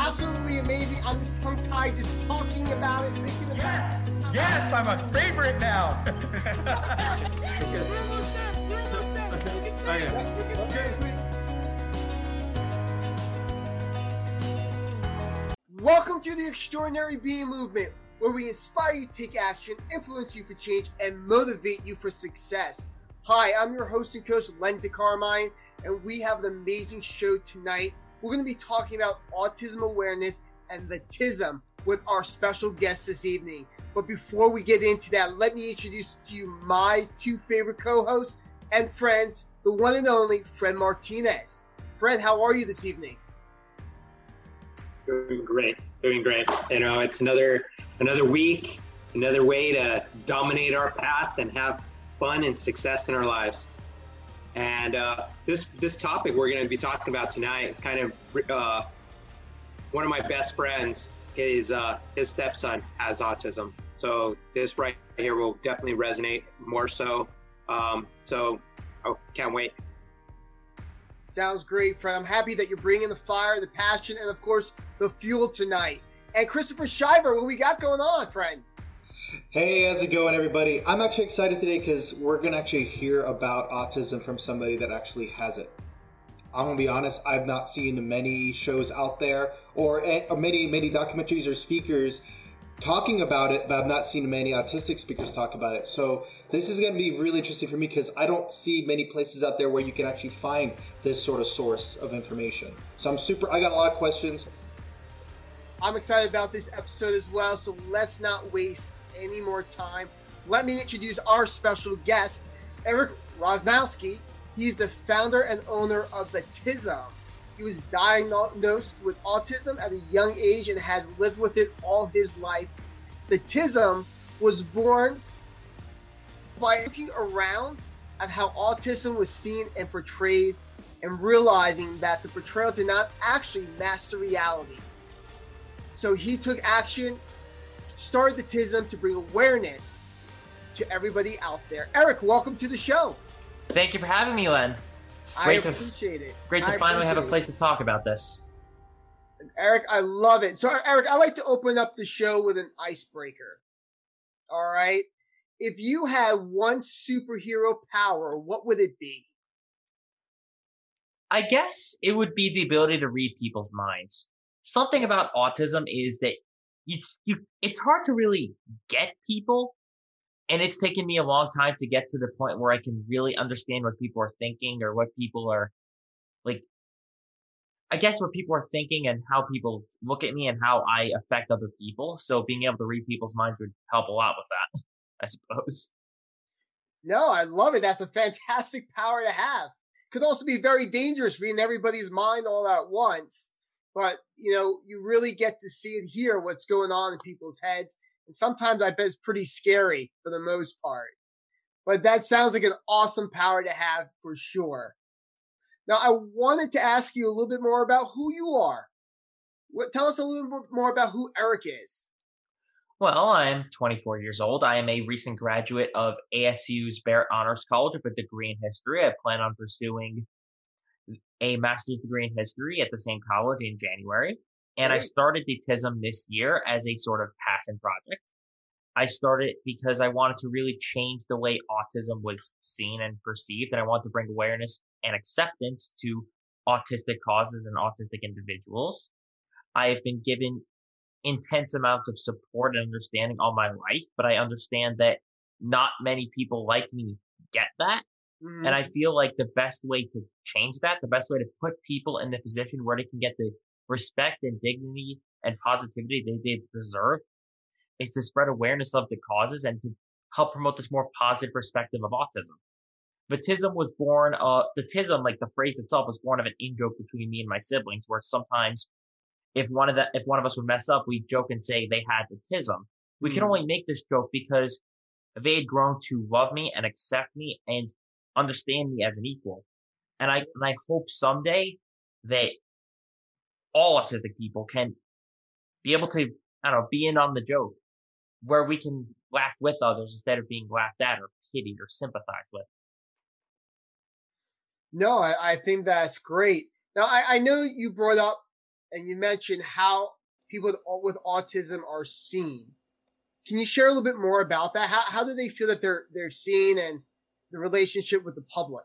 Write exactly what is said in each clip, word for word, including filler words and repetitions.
absolutely amazing. I'm just tongue-tied just talking about it, thinking about yes. it. Yes, I'm a favorite now. Okay. We're almost done. We're almost done. Okay. Okay. Okay. Okay. Okay. Welcome to the Extraordinary Being Movement, where we inspire you to take action, influence you for change, and motivate you for success. Hi, I'm your host and coach, Len DeCarmine, and we have an amazing show tonight. We're going to be talking about autism awareness and the T I S M with our special guest this evening. But before we get into that, let me introduce to you my two favorite co-hosts and friends, the one and only Fred Martinez. Fred, how are you this evening? Doing great, doing great. You know, it's another another week, another way to dominate our path and have fun and success in our lives. And uh, this this topic we're going to be talking about tonight, kind of uh, one of my best friends, his, uh, his stepson has autism. So this right here will definitely resonate more so. Um, so I oh, can't wait. Sounds great, Fred. I'm happy that you're bringing the fire, the passion, and of course, the fuel tonight. And Christopher Shiver, what we got going on, friend? Hey, how's it going, everybody? I'm actually excited today because we're going to actually hear about autism from somebody that actually has it. I'm going to be honest, I've not seen many shows out there or, or many, many documentaries or speakers talking about it, but I've not seen many autistic speakers talk about it. So this is going to be really interesting for me because I don't see many places out there where you can actually find this sort of source of information. So I'm super, I got a lot of questions. I'm excited about this episode as well, so let's not waste any more time. Let me introduce our special guest, Eric Rozmowski. He's the founder and owner of the T I S M. He was diagnosed with autism at a young age and has lived with it all his life. The T I S M was born by looking around at how autism was seen and portrayed and realizing that the portrayal did not actually match the reality. So he took action, started the T I S M to bring awareness to everybody out there. Eric, welcome to the show. Thank you for having me, Len. It's great I appreciate to, it. Great to I finally have a place it. to talk about this. Eric, I love it. So, Eric, I like to open up the show with an icebreaker. All right. If you had one superhero power, what would it be? I guess it would be the ability to read people's minds. Something about autism is that You, you, it's hard to really get people, and it's taken me a long time to get to the point where I can really understand what people are thinking or what people are, like, I guess what people are thinking and how people look at me and how I affect other people. So being able to read people's minds would help a lot with that, I suppose. No, I love it. That's a fantastic power to have. Could also be very dangerous, reading everybody's mind all at once. But, you know, you really get to see and hear what's going on in people's heads. And sometimes I bet it's pretty scary for the most part. But that sounds like an awesome power to have for sure. Now, I wanted to ask you a little bit more about who you are. What, tell us a little bit more about who Eric is. Well, I'm twenty-four years old. I am a recent graduate of A S U's Barrett Honors College with a degree in history. I plan on pursuing a master's degree in history at the same college in January. And I started the T I S M this year as a sort of passion project. I started because I wanted to really change the way autism was seen and perceived. And I wanted to bring awareness and acceptance to autistic causes and autistic individuals. I have been given intense amounts of support and understanding all my life, but I understand that not many people like me get that. And I feel like the best way to change that, the best way to put people in the position where they can get the respect and dignity and positivity they, they deserve is to spread awareness of the causes and to help promote this more positive perspective of autism. The T I S M was born, uh, the T I S M, like the phrase itself, was born of an in-joke between me and my siblings, where sometimes if one of the, if one of us would mess up, we joke and say they had the T I S M. We mm. can only make this joke because they had grown to love me and accept me and understand me as an equal. And I and I hope someday that all autistic people can be able to, I don't know, be in on the joke where we can laugh with others instead of being laughed at or pitied or sympathized with. No, I, I think that's great. Now, I, I know you brought up and you mentioned how people with autism are seen. Can you share a little bit more about that? How, how do they feel that they're they're seen and the relationship with the public?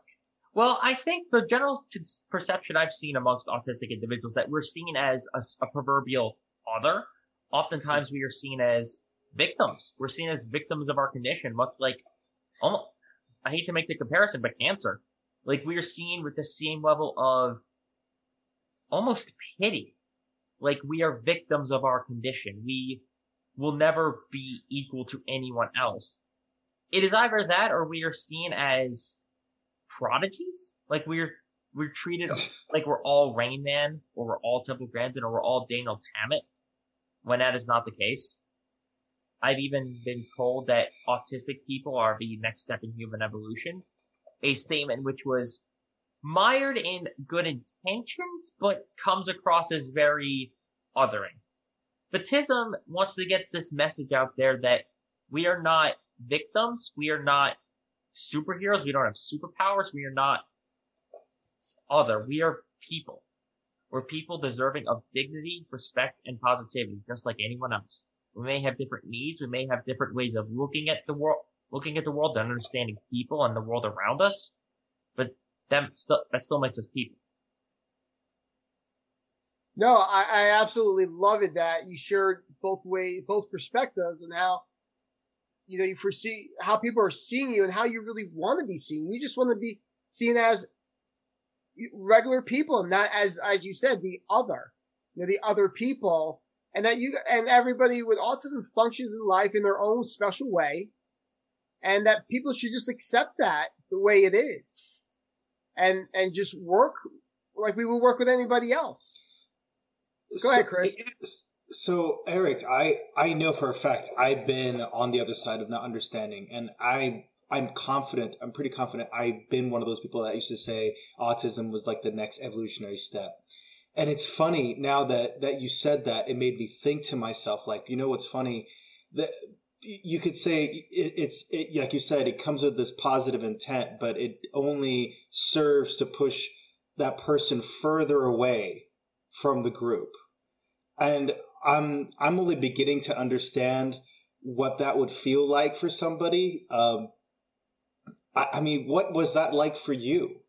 Well, I think the general perception I've seen amongst autistic individuals that we're seen as a, a proverbial other. Oftentimes we are seen as victims. We're seen as victims of our condition, much like, almost, I hate to make the comparison, but cancer. Like, we are seen with the same level of almost pity. Like, we are victims of our condition. We will never be equal to anyone else. It is either that or we are seen as prodigies. Like, we're we're treated like we're all Rain Man, or we're all Temple Grandin, or we're all Daniel Tammet, when that is not the case. I've even been told that autistic people are the next step in human evolution, a statement which was mired in good intentions but comes across as very othering. But T I S M wants to get this message out there that we are not victims, we are not superheroes, we don't have superpowers, we are not other, we are people. We're people deserving of dignity, respect, and positivity, just like anyone else. We may have different needs, we may have different ways of looking at the world, looking at the world and understanding people and the world around us, but that still, that still makes us people. No, I, I absolutely love it that you shared both ways, both perspectives, and how, you know, you foresee how people are seeing you and how you really want to be seen. You just want to be seen as regular people, not as, as you said, the other, you know, the other people, and that you, and everybody with autism functions in life in their own special way, and that people should just accept that the way it is, and, and just work like we would work with anybody else. Go so, ahead, Chris. So, Eric, I, I know for a fact I've been on the other side of not understanding, and I, I'm confident, I'm pretty confident I've been one of those people that used to say autism was like the next evolutionary step. And it's funny now that, that you said that, it made me think to myself, like, you know what's funny? That you could say it, it's, it, like you said, it comes with this positive intent, but it only serves to push that person further away from the group. And I'm I'm only beginning to understand what that would feel like for somebody. Um, I, I mean, what was that like for you?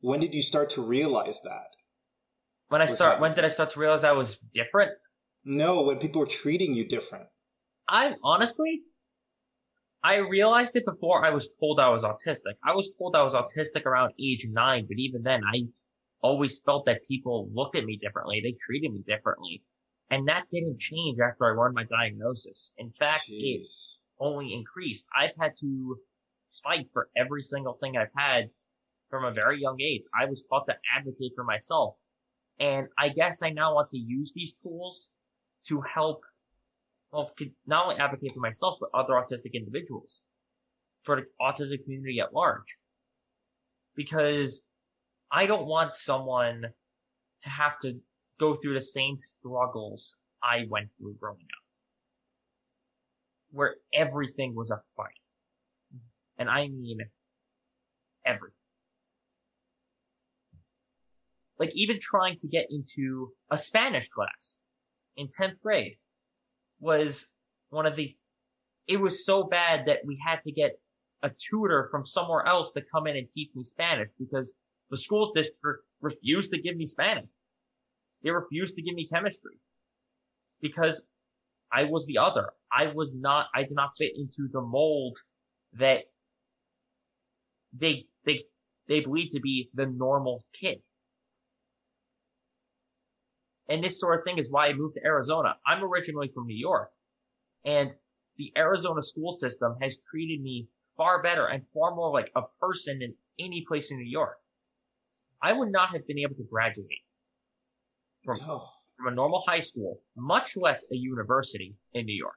When did you start to realize that? When I was start, that... when did I start to realize I was different? No, when people were treating you different. I honestly, I realized it before I was told I was autistic. I was told I was autistic around age nine, but even then, I always felt that people looked at me differently. They treated me differently. And that didn't change after I learned my diagnosis. In fact, Jeez. It only increased. I've had to fight for every single thing I've had from a very young age. I was taught to advocate for myself. And I guess I now want to use these tools to help, well, not only advocate for myself, but other autistic individuals, for the autism community at large. Because I don't want someone to have to go through the same struggles I went through growing up, where everything was a fight. And I mean everything. Like, even trying to get into a Spanish class in tenth grade was one of the, it was so bad that we had to get a tutor from somewhere else to come in and teach me Spanish, because the school district refused to give me Spanish. They refused to give me chemistry because I was the other. I was not, I did not fit into the mold that they, they, they believe to be the normal kid. And this sort of thing is why I moved to Arizona. I'm originally from New York, and the Arizona school system has treated me far better and far more like a person than any place in New York. I would not have been able to graduate from, no. from a normal high school, much less a university in New York.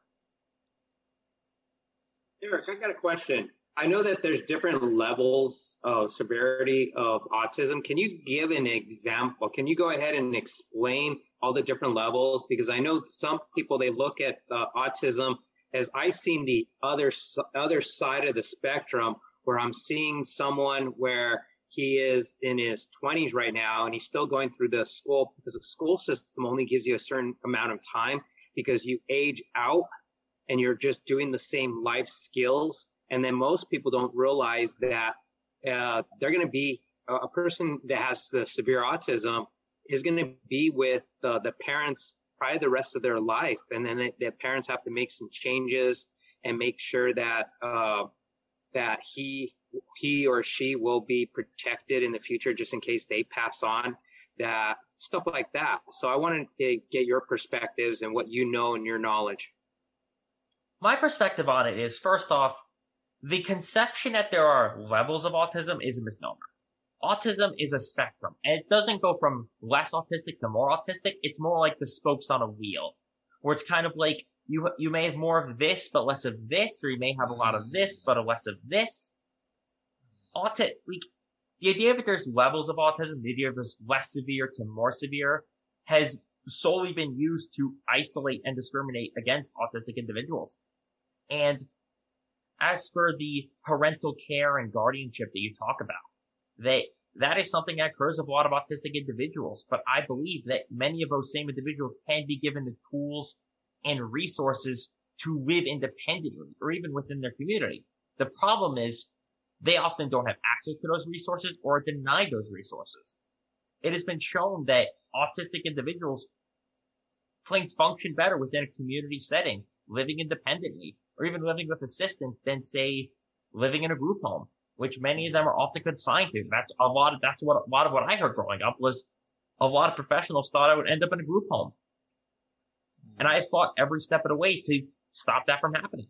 Eric, I got a question. I know that there's different levels of severity of autism. Can you give an example? Can you go ahead and explain all the different levels? Because I know some people, they look at uh, autism as, I seen the other, other side of the spectrum, where I'm seeing someone where He is in his twenties right now, and he's still going through the school, because the school system only gives you a certain amount of time, because you age out and you're just doing the same life skills. And then most people don't realize that uh, they're going to be uh, a person that has the severe autism is going to be with uh, the parents probably the rest of their life. And then it, the parents have to make some changes and make sure that uh, that he he or she will be protected in the future, just in case they pass on, that stuff like that. So I wanted to get your perspectives and what you know and your knowledge. My perspective on it is, first off, the conception that there are levels of autism is a misnomer. Autism is a spectrum, and it doesn't go from less autistic to more autistic. It's more like the spokes on a wheel, where it's kind of like you you may have more of this but less of this, or you may have a lot of this but a less of this. Auti- like, the idea that there's levels of autism, the idea of this less severe to more severe, has solely been used to isolate and discriminate against autistic individuals. And as for the parental care and guardianship that you talk about, that that is something that occurs with a lot of autistic individuals. But I believe that many of those same individuals can be given the tools and resources to live independently, or even within their community. The problem is they often don't have access to those resources, or are denied those resources. It has been shown that autistic individuals can function better within a community setting, living independently, or even living with assistance, than, say, living in a group home, which many of them are often consigned to. That's a lot of, that's what, a lot of what I heard growing up was a lot of professionals thought I would end up in a group home. And I fought every step of the way to stop that from happening.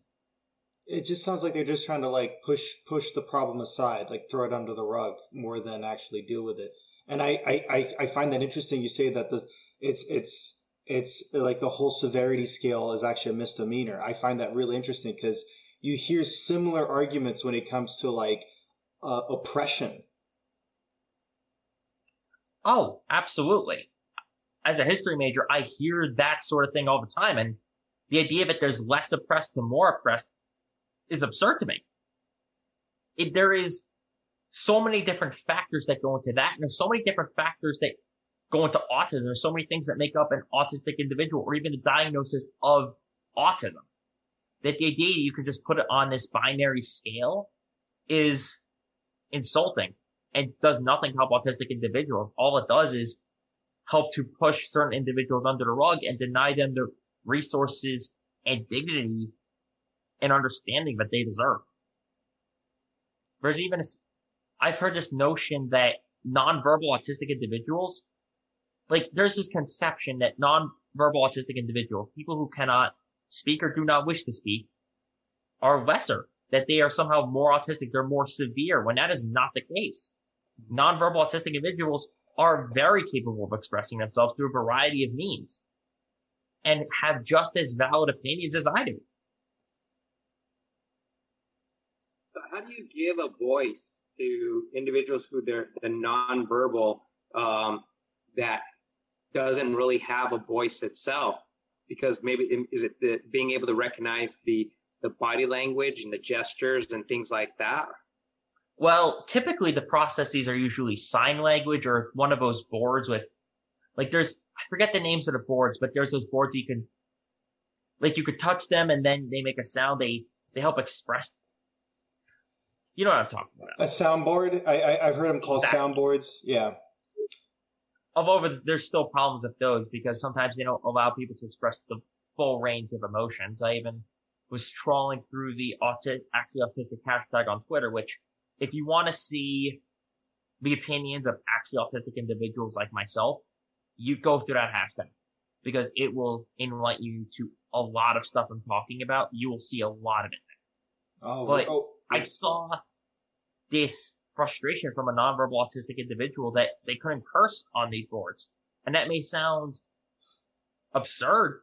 It just sounds like they're just trying to like push, push the problem aside, like throw it under the rug more than actually deal with it. And I, I, I find that interesting. You say that the, it's, it's, it's like the whole severity scale is actually a misdemeanor. I find that really interesting, because you hear similar arguments when it comes to like, Uh, oppression. Oh, absolutely. As a history major, I hear that sort of thing all the time, and the idea that there's less oppressed than more oppressed is absurd to me. It, there is so many different factors that go into that, and there's so many different factors that go into autism. There's so many things that make up an autistic individual, or even the diagnosis of autism. That the idea that you can just put it on this binary scale is insulting and does nothing to help autistic individuals. All it does is help to push certain individuals under the rug and deny them the resources and dignity and understanding that they deserve. There's even, a, I've heard this notion that nonverbal autistic individuals, like there's this conception that nonverbal autistic individuals, people who cannot speak or do not wish to speak, are lesser, that they are somehow more autistic, they're more severe, when that is not the case. Nonverbal autistic individuals are very capable of expressing themselves through a variety of means and have just as valid opinions as I do. So how do you give a voice to individuals who they're the nonverbal um, that doesn't really have a voice itself? Because maybe is it the, being able to recognize the the body language and the gestures and things like that? Well, typically the processes are usually sign language, or one of those boards with, like there's, I forget the names of the boards, but there's those boards you can, like you could touch them and then they make a sound. They, they help express. You know what I'm talking about. A soundboard. I, I, I've heard them called exactly. soundboards. Yeah. Although there's still problems with those, because sometimes they don't allow people to express the full range of emotions. I even was trawling through the auti- actually autistic hashtag on Twitter, which if you want to see the opinions of actually autistic individuals like myself, you go through that hashtag, because it will enlighten you to a lot of stuff I'm talking about. You will see a lot of it. Oh, but oh. I saw this frustration from a nonverbal autistic individual that they couldn't curse on these boards. And that may sound absurd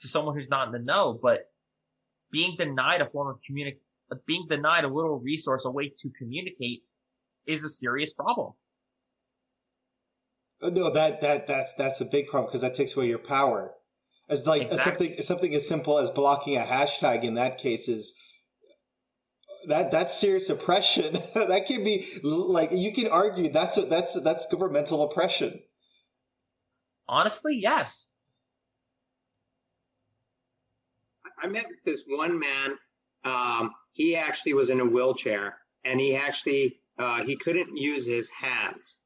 to someone who's not in the know, but being denied a form of communic, being denied a little resource, a way to communicate, is a serious problem. No, that that that's that's a big problem, because that takes away your power. As like exactly. something something as simple as blocking a hashtag in that case is that that's serious oppression. That can be like, you can argue that's a, that's that's governmental oppression. Honestly, yes. I met with this one man. Um, he actually was in a wheelchair, and he actually uh, he couldn't use his hands,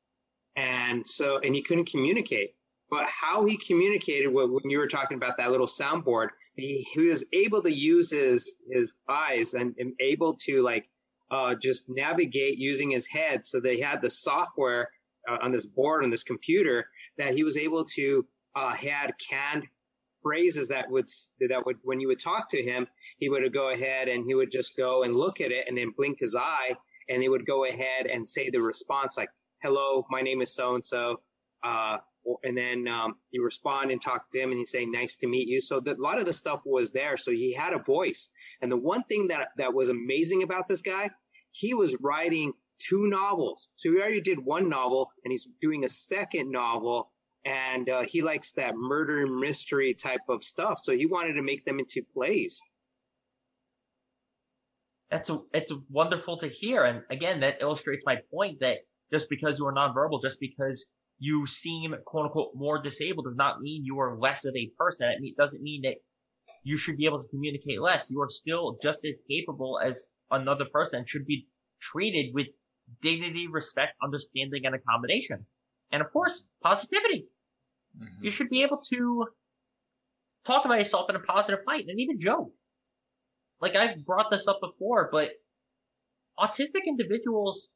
and so and he couldn't communicate. But how he communicated, when you were talking about that little soundboard, he, he was able to use his his eyes and, and able to like uh, just navigate using his head. So they had the software uh, on this board on this computer that he was able to uh, had canned phrases that would that would when you would talk to him, he would go ahead and he would just go and look at it and then blink his eye, and they would go ahead and say the response, like, hello, my name is so and so, uh and then um you respond and talk to him, and he's saying nice to meet you. So the, a lot of the stuff was there, so he had a voice. And the one thing that that was amazing about this guy, he was writing two novels. So he already did one novel, and he's doing a second novel. And uh, he likes that murder mystery type of stuff, so he wanted to make them into plays. That's a, it's wonderful to hear, and again, that illustrates my point that just because you are nonverbal, just because you seem "quote unquote" more disabled, does not mean you are less of a person. It doesn't mean that you should be able to communicate less. You are still just as capable as another person, and should be treated with dignity, respect, understanding, and accommodation, and of course, positivity. Mm-hmm. You should be able to talk about yourself in a positive light and even joke. Like, I've brought this up before, but autistic individuals,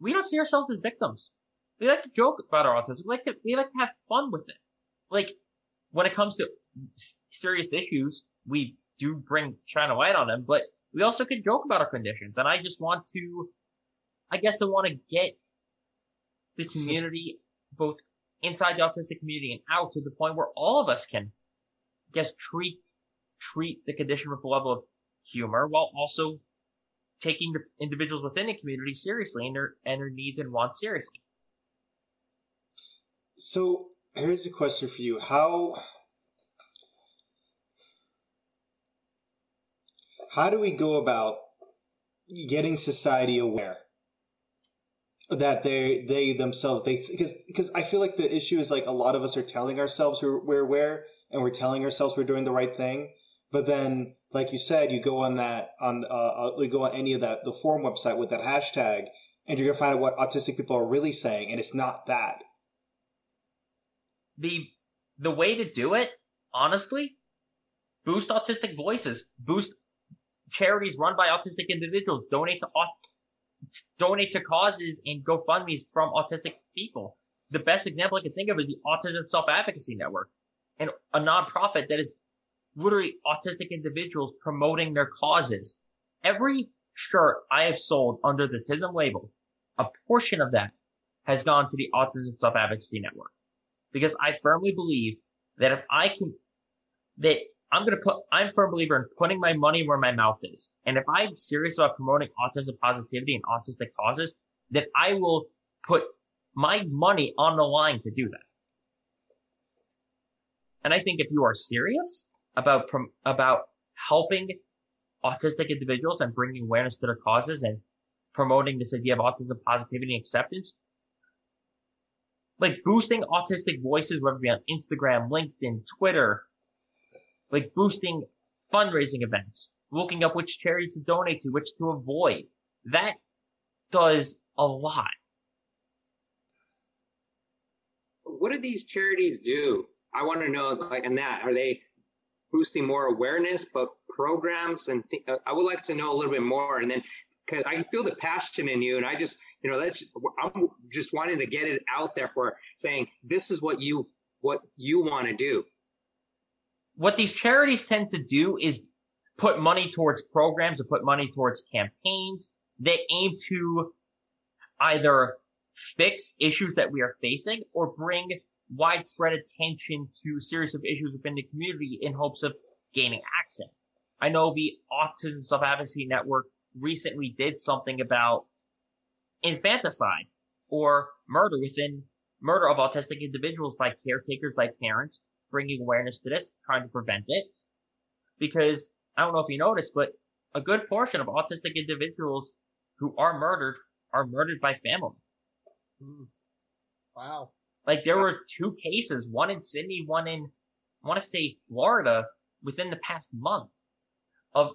we don't see ourselves as victims. We like to joke about our autism. We like to, we like to have fun with it. Like, when it comes to serious issues, we do bring shine a light on them, but we also can joke about our conditions. And I just want to, I guess I want to get the community, both inside the autistic community and out, to the point where all of us can, I guess, treat treat the condition with a level of humor, while also taking the individuals within the community seriously and their and their needs and wants seriously. So here's a question for you: how how do we go about getting society aware that they they themselves they because because I feel like the issue is, like, a lot of us are telling ourselves we're, we're aware, and we're telling ourselves we're doing the right thing, but then, like you said, you go on that on uh you go on any of that the forum website with that hashtag, and you're gonna find out what autistic people are really saying, and it's not that. The the way to do it, honestly, boost autistic voices, boost charities run by autistic individuals, donate to autistic donate to causes and GoFundMes from autistic people. The best example I can think of is the Autism Self Advocacy Network, and a nonprofit that is literally autistic individuals promoting their causes. Every shirt I have sold under the T I S M label, a portion of that has gone to the Autism Self Advocacy Network, because I firmly believe that if I can, that I'm going to put, I'm a firm believer in putting my money where my mouth is. And if I'm serious about promoting autism positivity and autistic causes, then I will put my money on the line to do that. And I think if you are serious about, about helping autistic individuals and bringing awareness to their causes and promoting this idea of autism positivity and acceptance, like boosting autistic voices, whether it be on Instagram, LinkedIn, Twitter, like boosting fundraising events, looking up which charities to donate to, which to avoid. That does a lot. What do these charities do? I want to know, like, in that, are they boosting more awareness, but programs and th- I would like to know a little bit more. And then, because I feel the passion in you, and I just, you know, that's, I'm just wanting to get it out there for saying, this is what you, what you want to do. What these charities tend to do is put money towards programs or put money towards campaigns that aim to either fix issues that we are facing or bring widespread attention to series of issues within the community in hopes of gaining action. I know the Autism Self-Advocacy Network recently did something about infanticide or murder within murder of autistic individuals by caretakers, by parents, bringing awareness to this, trying to prevent it. Because I don't know if you noticed, but a good portion of autistic individuals who are murdered are murdered by family. Mm. Wow. Like there were two cases, one in Sydney, one in, I want to say Florida, within the past month, of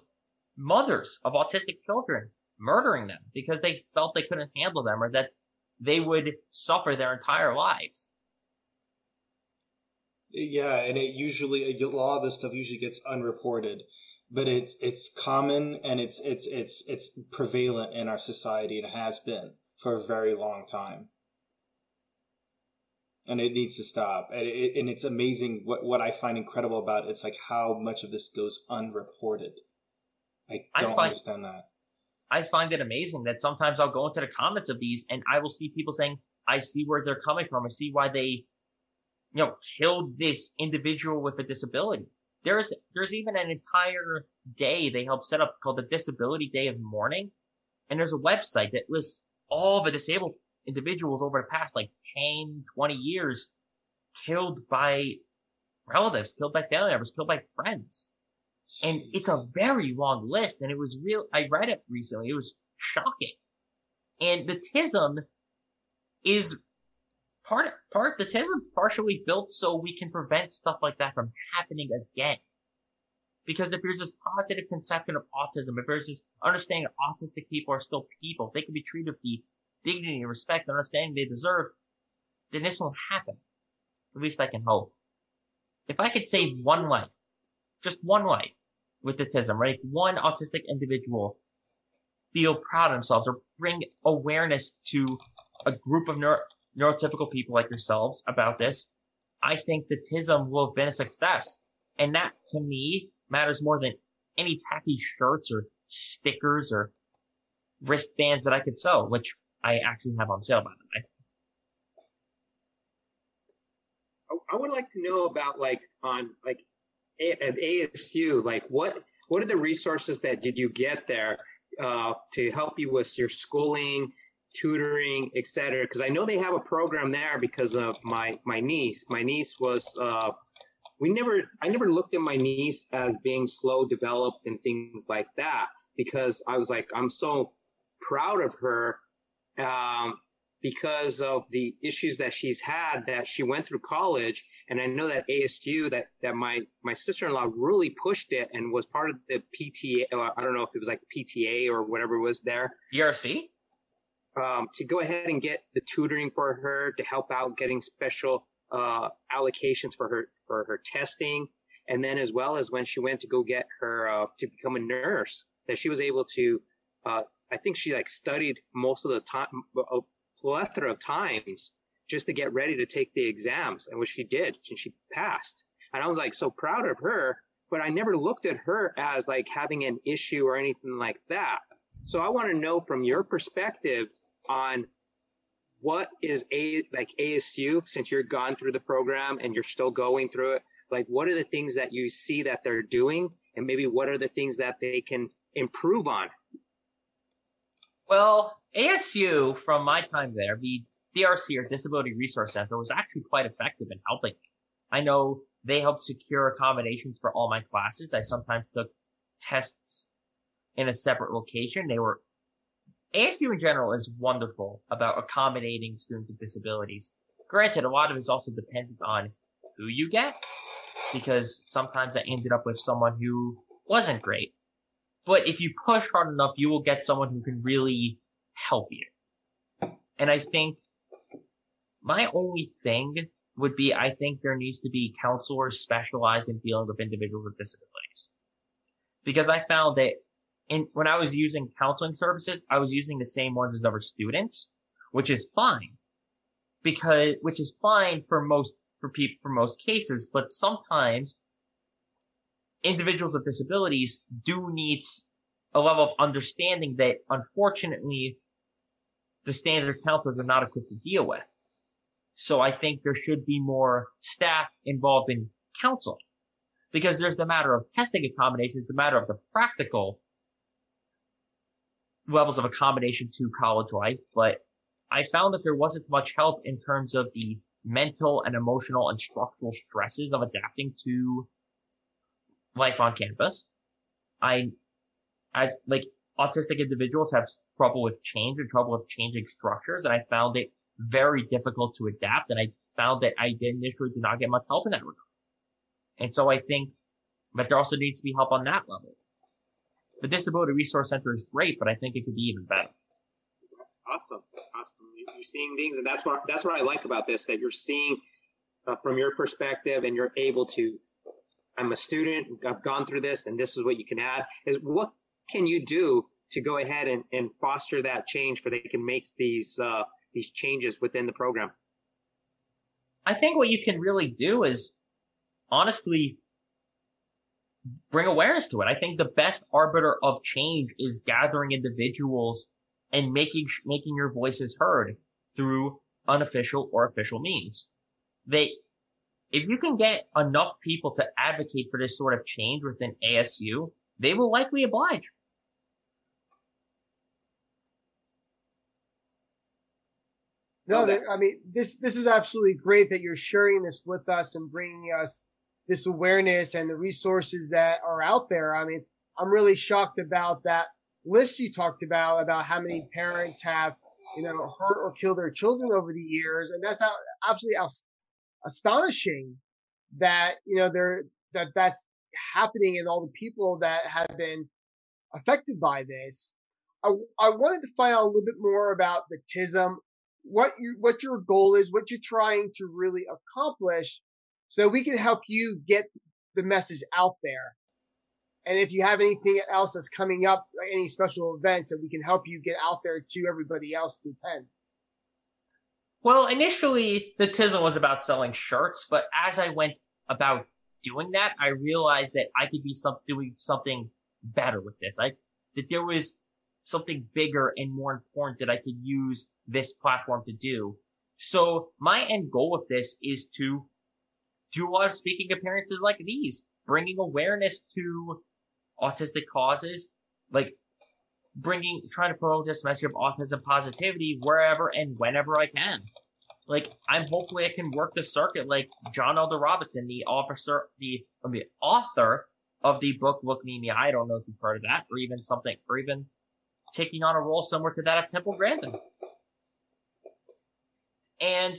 mothers of autistic children murdering them because they felt they couldn't handle them or that they would suffer their entire lives. Yeah, and it usually, a lot of this stuff usually gets unreported, but it's it's common and it's it's it's it's prevalent in our society and has been for a very long time. And it needs to stop. And, it, and it's amazing what, what I find incredible about it. It's like how much of this goes unreported. I don't I find, understand that. I find it amazing that sometimes I'll go into the comments of these and I will see people saying, I see where they're coming from. I see why they, you know, killed this individual with a disability. There's, there's even an entire day they helped set up called the Disability Day of Mourning. And there's a website that lists all the disabled individuals over the past like ten, twenty years killed by relatives, killed by family members, killed by friends. And it's a very long list. And it was real. I read it recently. It was shocking. And the T I S M is part, part, the T I S M's partially built so we can prevent stuff like that from happening again. Because if there's this positive conception of autism, if there's this understanding that autistic people are still people, they can be treated with the dignity, respect, and understanding they deserve, then this won't happen. At least I can hope. If I could save one life, just one life with the T I S M, right? One autistic individual feel proud of themselves or bring awareness to a group of neuro- neurotypical people like yourselves about this, I think the T I S M will have been a success. And that, to me, matters more than any tacky shirts or stickers or wristbands that I could sell, which I actually have on sale, by the way. I would like to know about, like, on, like, at A S U, like, what what are the resources that did you get there uh, to help you with your schooling, tutoring, et cetera? Because I know they have a program there because of my, my niece. My niece was, uh, we never, I never looked at my niece as being slow developed and things like that because I was like, I'm so proud of her. Um, because of the issues that she's had, that she went through college. And I know that A S U, that, that my, my sister-in-law really pushed it and was part of the P T A, or I don't know if it was like P T A or whatever was there. E R C? Um, to go ahead and get the tutoring for her to help out getting special, uh, allocations for her, for her testing. And then as well as when she went to go get her, uh, to become a nurse, that she was able to, uh, I think she like studied most of the time, a plethora of times just to get ready to take the exams, and which she did, and she passed. And I was like so proud of her, but I never looked at her as like having an issue or anything like that. So I want to know from your perspective on what is a, like A S U, since you're gone through the program and you're still going through it, like what are the things that you see that they're doing and maybe what are the things that they can improve on? Well, A S U, from my time there, the D R C, or Disability Resource Center, was actually quite effective in helping. I know they helped secure accommodations for all my classes. I sometimes took tests in a separate location. They were, A S U in general is wonderful about accommodating students with disabilities. Granted, a lot of it is also dependent on who you get, because sometimes I ended up with someone who wasn't great. But if you push hard enough, you will get someone who can really help you. And I think my only thing would be, I think there needs to be counselors specialized in dealing with individuals with disabilities. Because I found that in, when I was using counseling services, I was using the same ones as other students, which is fine. Because, which is fine for most, for people, for most cases, but sometimes individuals with disabilities do need a level of understanding that, unfortunately, the standard counselors are not equipped to deal with. So I think there should be more staff involved in counseling, because there's the matter of testing accommodations, the matter of the practical levels of accommodation to college life. But I found that there wasn't much help in terms of the mental and emotional and structural stresses of adapting to life on campus. I as like autistic individuals have trouble with change and trouble with changing structures. And I found it very difficult to adapt. And I found that I initially did not get much help in that regard. And so I think that there also needs to be help on that level. The Disability Resource Center is great, but I think it could be even better. Awesome. Awesome. You're seeing things, and that's what, that's what I like about this, that you're seeing uh, from your perspective, and you're able to, I'm a student, I've gone through this, and this is what you can add, is what can you do to go ahead and, and foster that change for they can make these, uh, these changes within the program? I think what you can really do is honestly bring awareness to it. I think the best arbiter of change is gathering individuals and making making your voices heard through unofficial or official means. They, if you can get enough people to advocate for this sort of change within A S U, they will likely oblige. No, that, I mean, this this is absolutely great that you're sharing this with us and bringing us this awareness and the resources that are out there. I mean, I'm really shocked about that list you talked about, about how many parents have, you know, hurt or killed their children over the years. And that's absolutely astonishing that, you know, there, that that's happening in all the people that have been affected by this. I, I wanted to find out a little bit more about the T I S M, what you, what your goal is, what you're trying to really accomplish, so we can help you get the message out there. And if you have anything else that's coming up, like any special events that we can help you get out there to everybody else to attend. Well, initially, the T I S M was about selling shirts. But as I went about doing that, I realized that I could be some, doing something better with this. I, that there was something bigger and more important that I could use this platform to do. So my end goal with this is to do a lot of speaking appearances like these, bringing awareness to autistic causes, like bringing, trying to promote this message of autism positivity wherever and whenever I can. Like, I'm hopefully I can work the circuit like John Elder Robinson, the officer, the, I mean, author of the book, Look Me in the Eye. I don't know if you've heard of that, or even something, or even taking on a role similar to that of Temple Grandin. And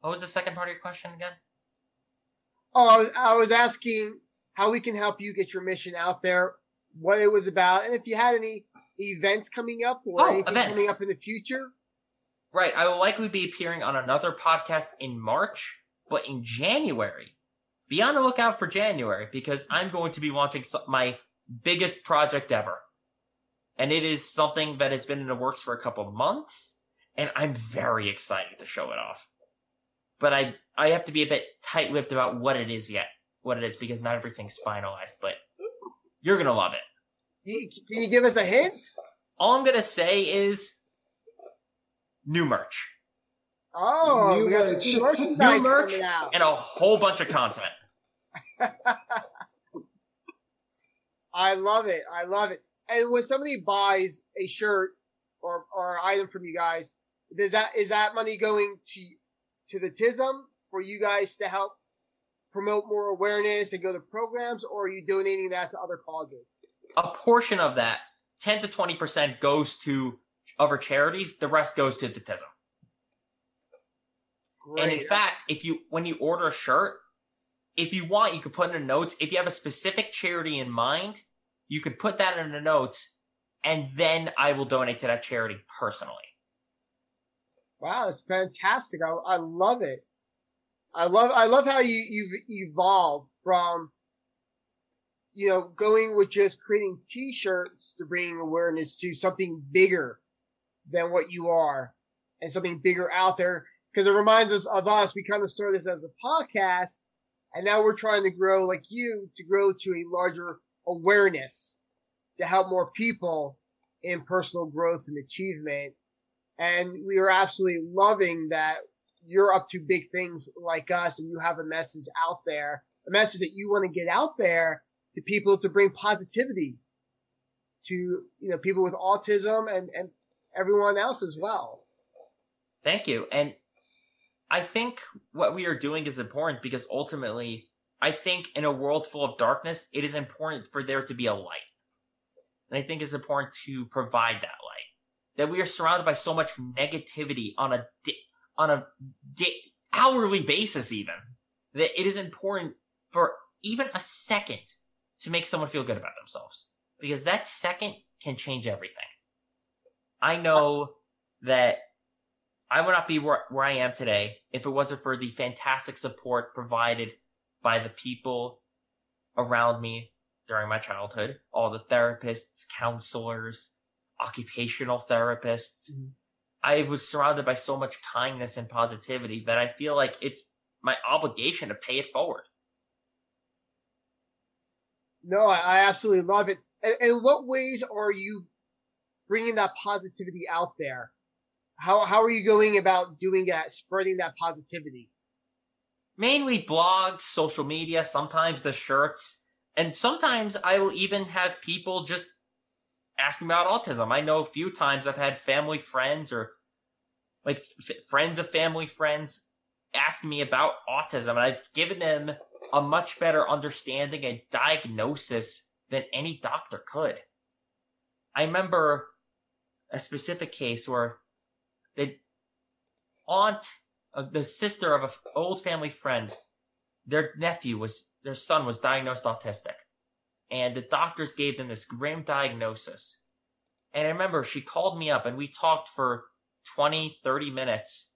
what was the second part of your question again? Oh, I was, I was asking how we can help you get your mission out there, what it was about, and if you had any events coming up or oh, anything events. coming up in the future. Right. I will likely be appearing on another podcast in March, but in January, be on the lookout for January, because I'm going to be launching my biggest project ever. And it is something that has been in the works for a couple of months, and I'm very excited to show it off. But I, I have to be a bit tight-lipped about what it is yet, what it is, because not everything's finalized, but you're going to love it. Can you give us a hint? All I'm going to say is new merch. Oh, new we got merch. Some merchandise new merch coming out. And a whole bunch of content. I love it. I love it. And when somebody buys a shirt or, or an item from you guys, does that, is that money going to to the T I S M for you guys to help promote more awareness and go to programs, or are you donating that to other causes? A portion of that, ten to twenty percent, goes to other charities. The rest goes to the T I S M. Great. And in fact, if you, when you order a shirt, if you want, you could put in the notes, if you have a specific charity in mind, you could put that in the notes, and then I will donate to that charity personally. Wow, that's fantastic. I, I love it. I love I love how you, you've evolved from, you know, going with just creating T-shirts to bringing awareness to something bigger than what you are and something bigger out there. Because it reminds us of us. We kind of started this as a podcast, and now we're trying to grow, like you, to grow to a larger awareness to help more people in personal growth and achievement. And we are absolutely loving that you're up to big things like us, and you have a message out there, a message that you want to get out there to people to bring positivity to, you know, people with autism and, and everyone else as well. Thank you. And I think what we are doing is important, because ultimately I think in a world full of darkness, it is important for there to be a light. And I think it's important to provide that light. That we are surrounded by so much negativity on a di- on a di- hourly basis, even, that it is important for even a second to make someone feel good about themselves, because that second can change everything. I know that I would not be where, where I am today if it wasn't for the fantastic support provided by the people around me during my childhood, all the therapists, counselors, occupational therapists. Mm-hmm. I was surrounded by so much kindness and positivity that I feel like it's my obligation to pay it forward. No, I absolutely love it. And, and what ways are you bringing that positivity out there? How how are you going about doing that, spreading that positivity? Mainly blogs, social media, sometimes the shirts. And sometimes I will even have people just asking about autism. I know a few times I've had family friends or like f- friends of family friends ask me about autism. And I've given them a much better understanding and diagnosis than any doctor could. I remember a specific case where the aunt, uh, the sister of an old family friend, their nephew was, their son was diagnosed autistic. And the doctors gave them this grim diagnosis. And I remember she called me up and we talked for twenty, thirty minutes.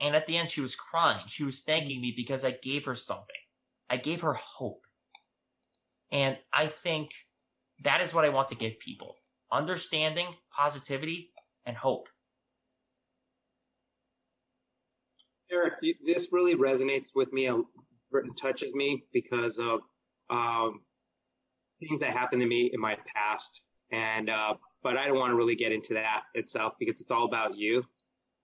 And at the end, she was crying. She was thanking me because I gave her something. I gave her hope. And I think that is what I want to give people. Understanding, positivity, and hope. Eric, this really resonates with me, touches me because of um, things that happened to me in my past. And uh, but I don't want to really get into that itself because it's all about you.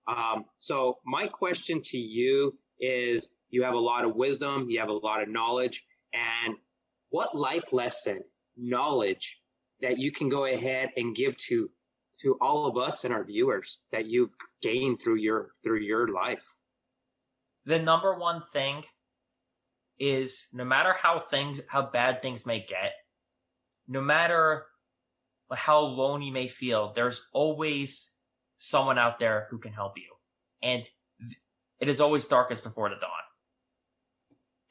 Um, so my question to you is, you have a lot of wisdom, you have a lot of knowledge, and what life lesson, knowledge that you can go ahead and give to to all of us and our viewers that you've gained through your through your life? The number one thing is, no matter how things how bad things may get, no matter how alone you may feel, there's always someone out there who can help you. And it is always darkest before the dawn.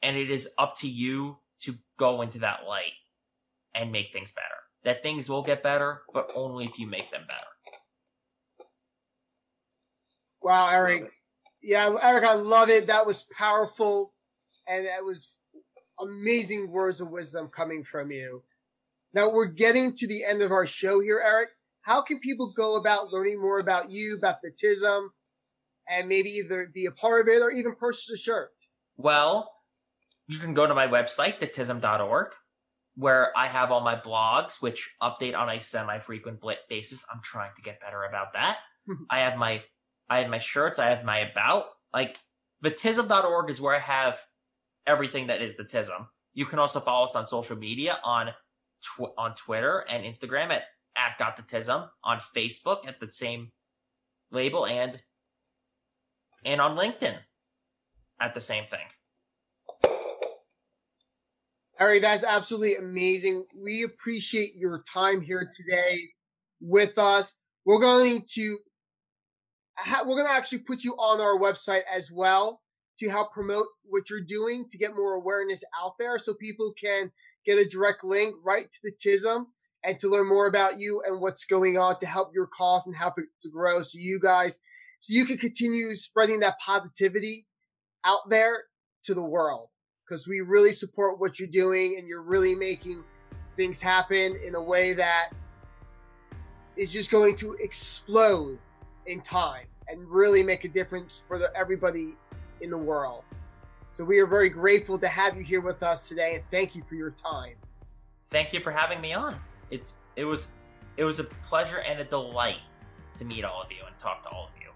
And it is up to you to go into that light and make things better. That things will get better, but only if you make them better. Wow, Eric. Yeah, Eric, I love it. That was powerful. And that was amazing words of wisdom coming from you. Now, we're getting to the end of our show here, Eric. How can people go about learning more about you, about the T I S M, and maybe either be a part of it or even purchase a shirt? Well, you can go to my website, the T I S M dot org, where I have all my blogs, which update on a semi-frequent basis. I'm trying to get better about that. I have my I have my shirts. I have my about. Like, the T I S M dot org is where I have everything that is the T I S M. You can also follow us on social media, on tw- on Twitter and Instagram at, at Got the T I S M, on Facebook at the same label, and and on LinkedIn at the same thing. Eric, that's absolutely amazing. We appreciate your time here today with us. We're going to ha- we're going to actually put you on our website as well to help promote what you're doing, to get more awareness out there so people can get a direct link right to the T I S M and to learn more about you and what's going on to help your cause and help it to grow, so you guys, so you can continue spreading that positivity out there to the world. Because we really support what you're doing, and you're really making things happen in a way that is just going to explode in time and really make a difference for the, everybody in the world. So we are very grateful to have you here with us today, and thank you for your time. Thank you for having me on. It's it was it was a pleasure and a delight to meet all of you and talk to all of you.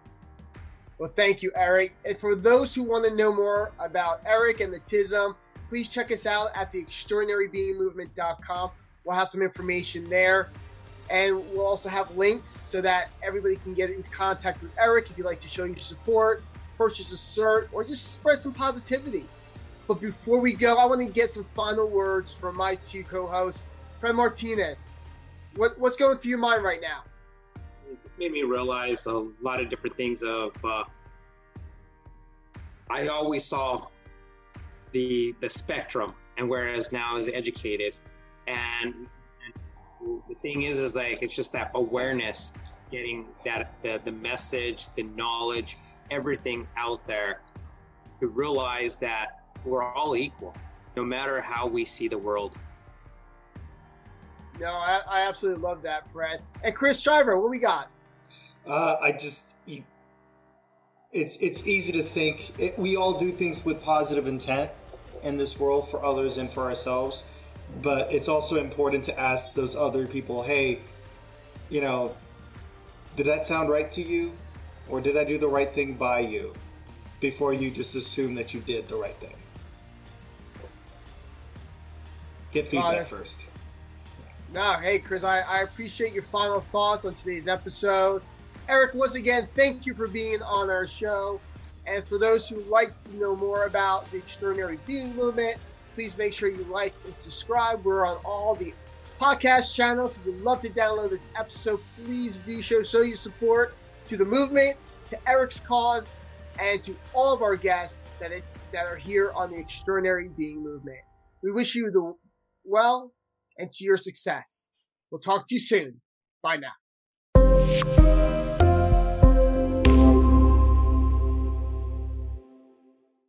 Well, thank you, Eric. And for those who want to know more about Eric and the T I S M, please check us out at the extraordinary being movement dot com. We'll have some information there. And we'll also have links so that everybody can get into contact with Eric if you'd like to show your support, purchase a shirt, or just spread some positivity. But before we go, I want to get some final words from my two co-hosts. Fred Martinez, What, what's going through your mind right now? It made me realize a lot of different things. Of uh, I always saw the the spectrum, and whereas now is educated, and, and the thing is, is like it's just that awareness, getting that the, the message, the knowledge, everything out there to realize that we're all equal, no matter how we see the world. No, I, I absolutely love that, Fred. And Chris Shiver, what we got? Uh, I just, it's it's easy to think. It, we all do things with positive intent in this world for others and for ourselves, but it's also important to ask those other people, hey, you know, did that sound right to you? Or did I do the right thing by you? Before you just assume that you did the right thing. Get feedback uh, first. No, hey, Chris, I, I appreciate your final thoughts on today's episode. Eric, once again, thank you for being on our show. And for those who like to know more about the Extraordinary Being Movement, please make sure you like and subscribe. We're on all the podcast channels. If you'd love to download this episode, please do show, show your support to the movement, to Eric's cause, and to all of our guests that, it, that are here on the Extraordinary Being Movement. We wish you the well and to your success. We'll talk to you soon. Bye now.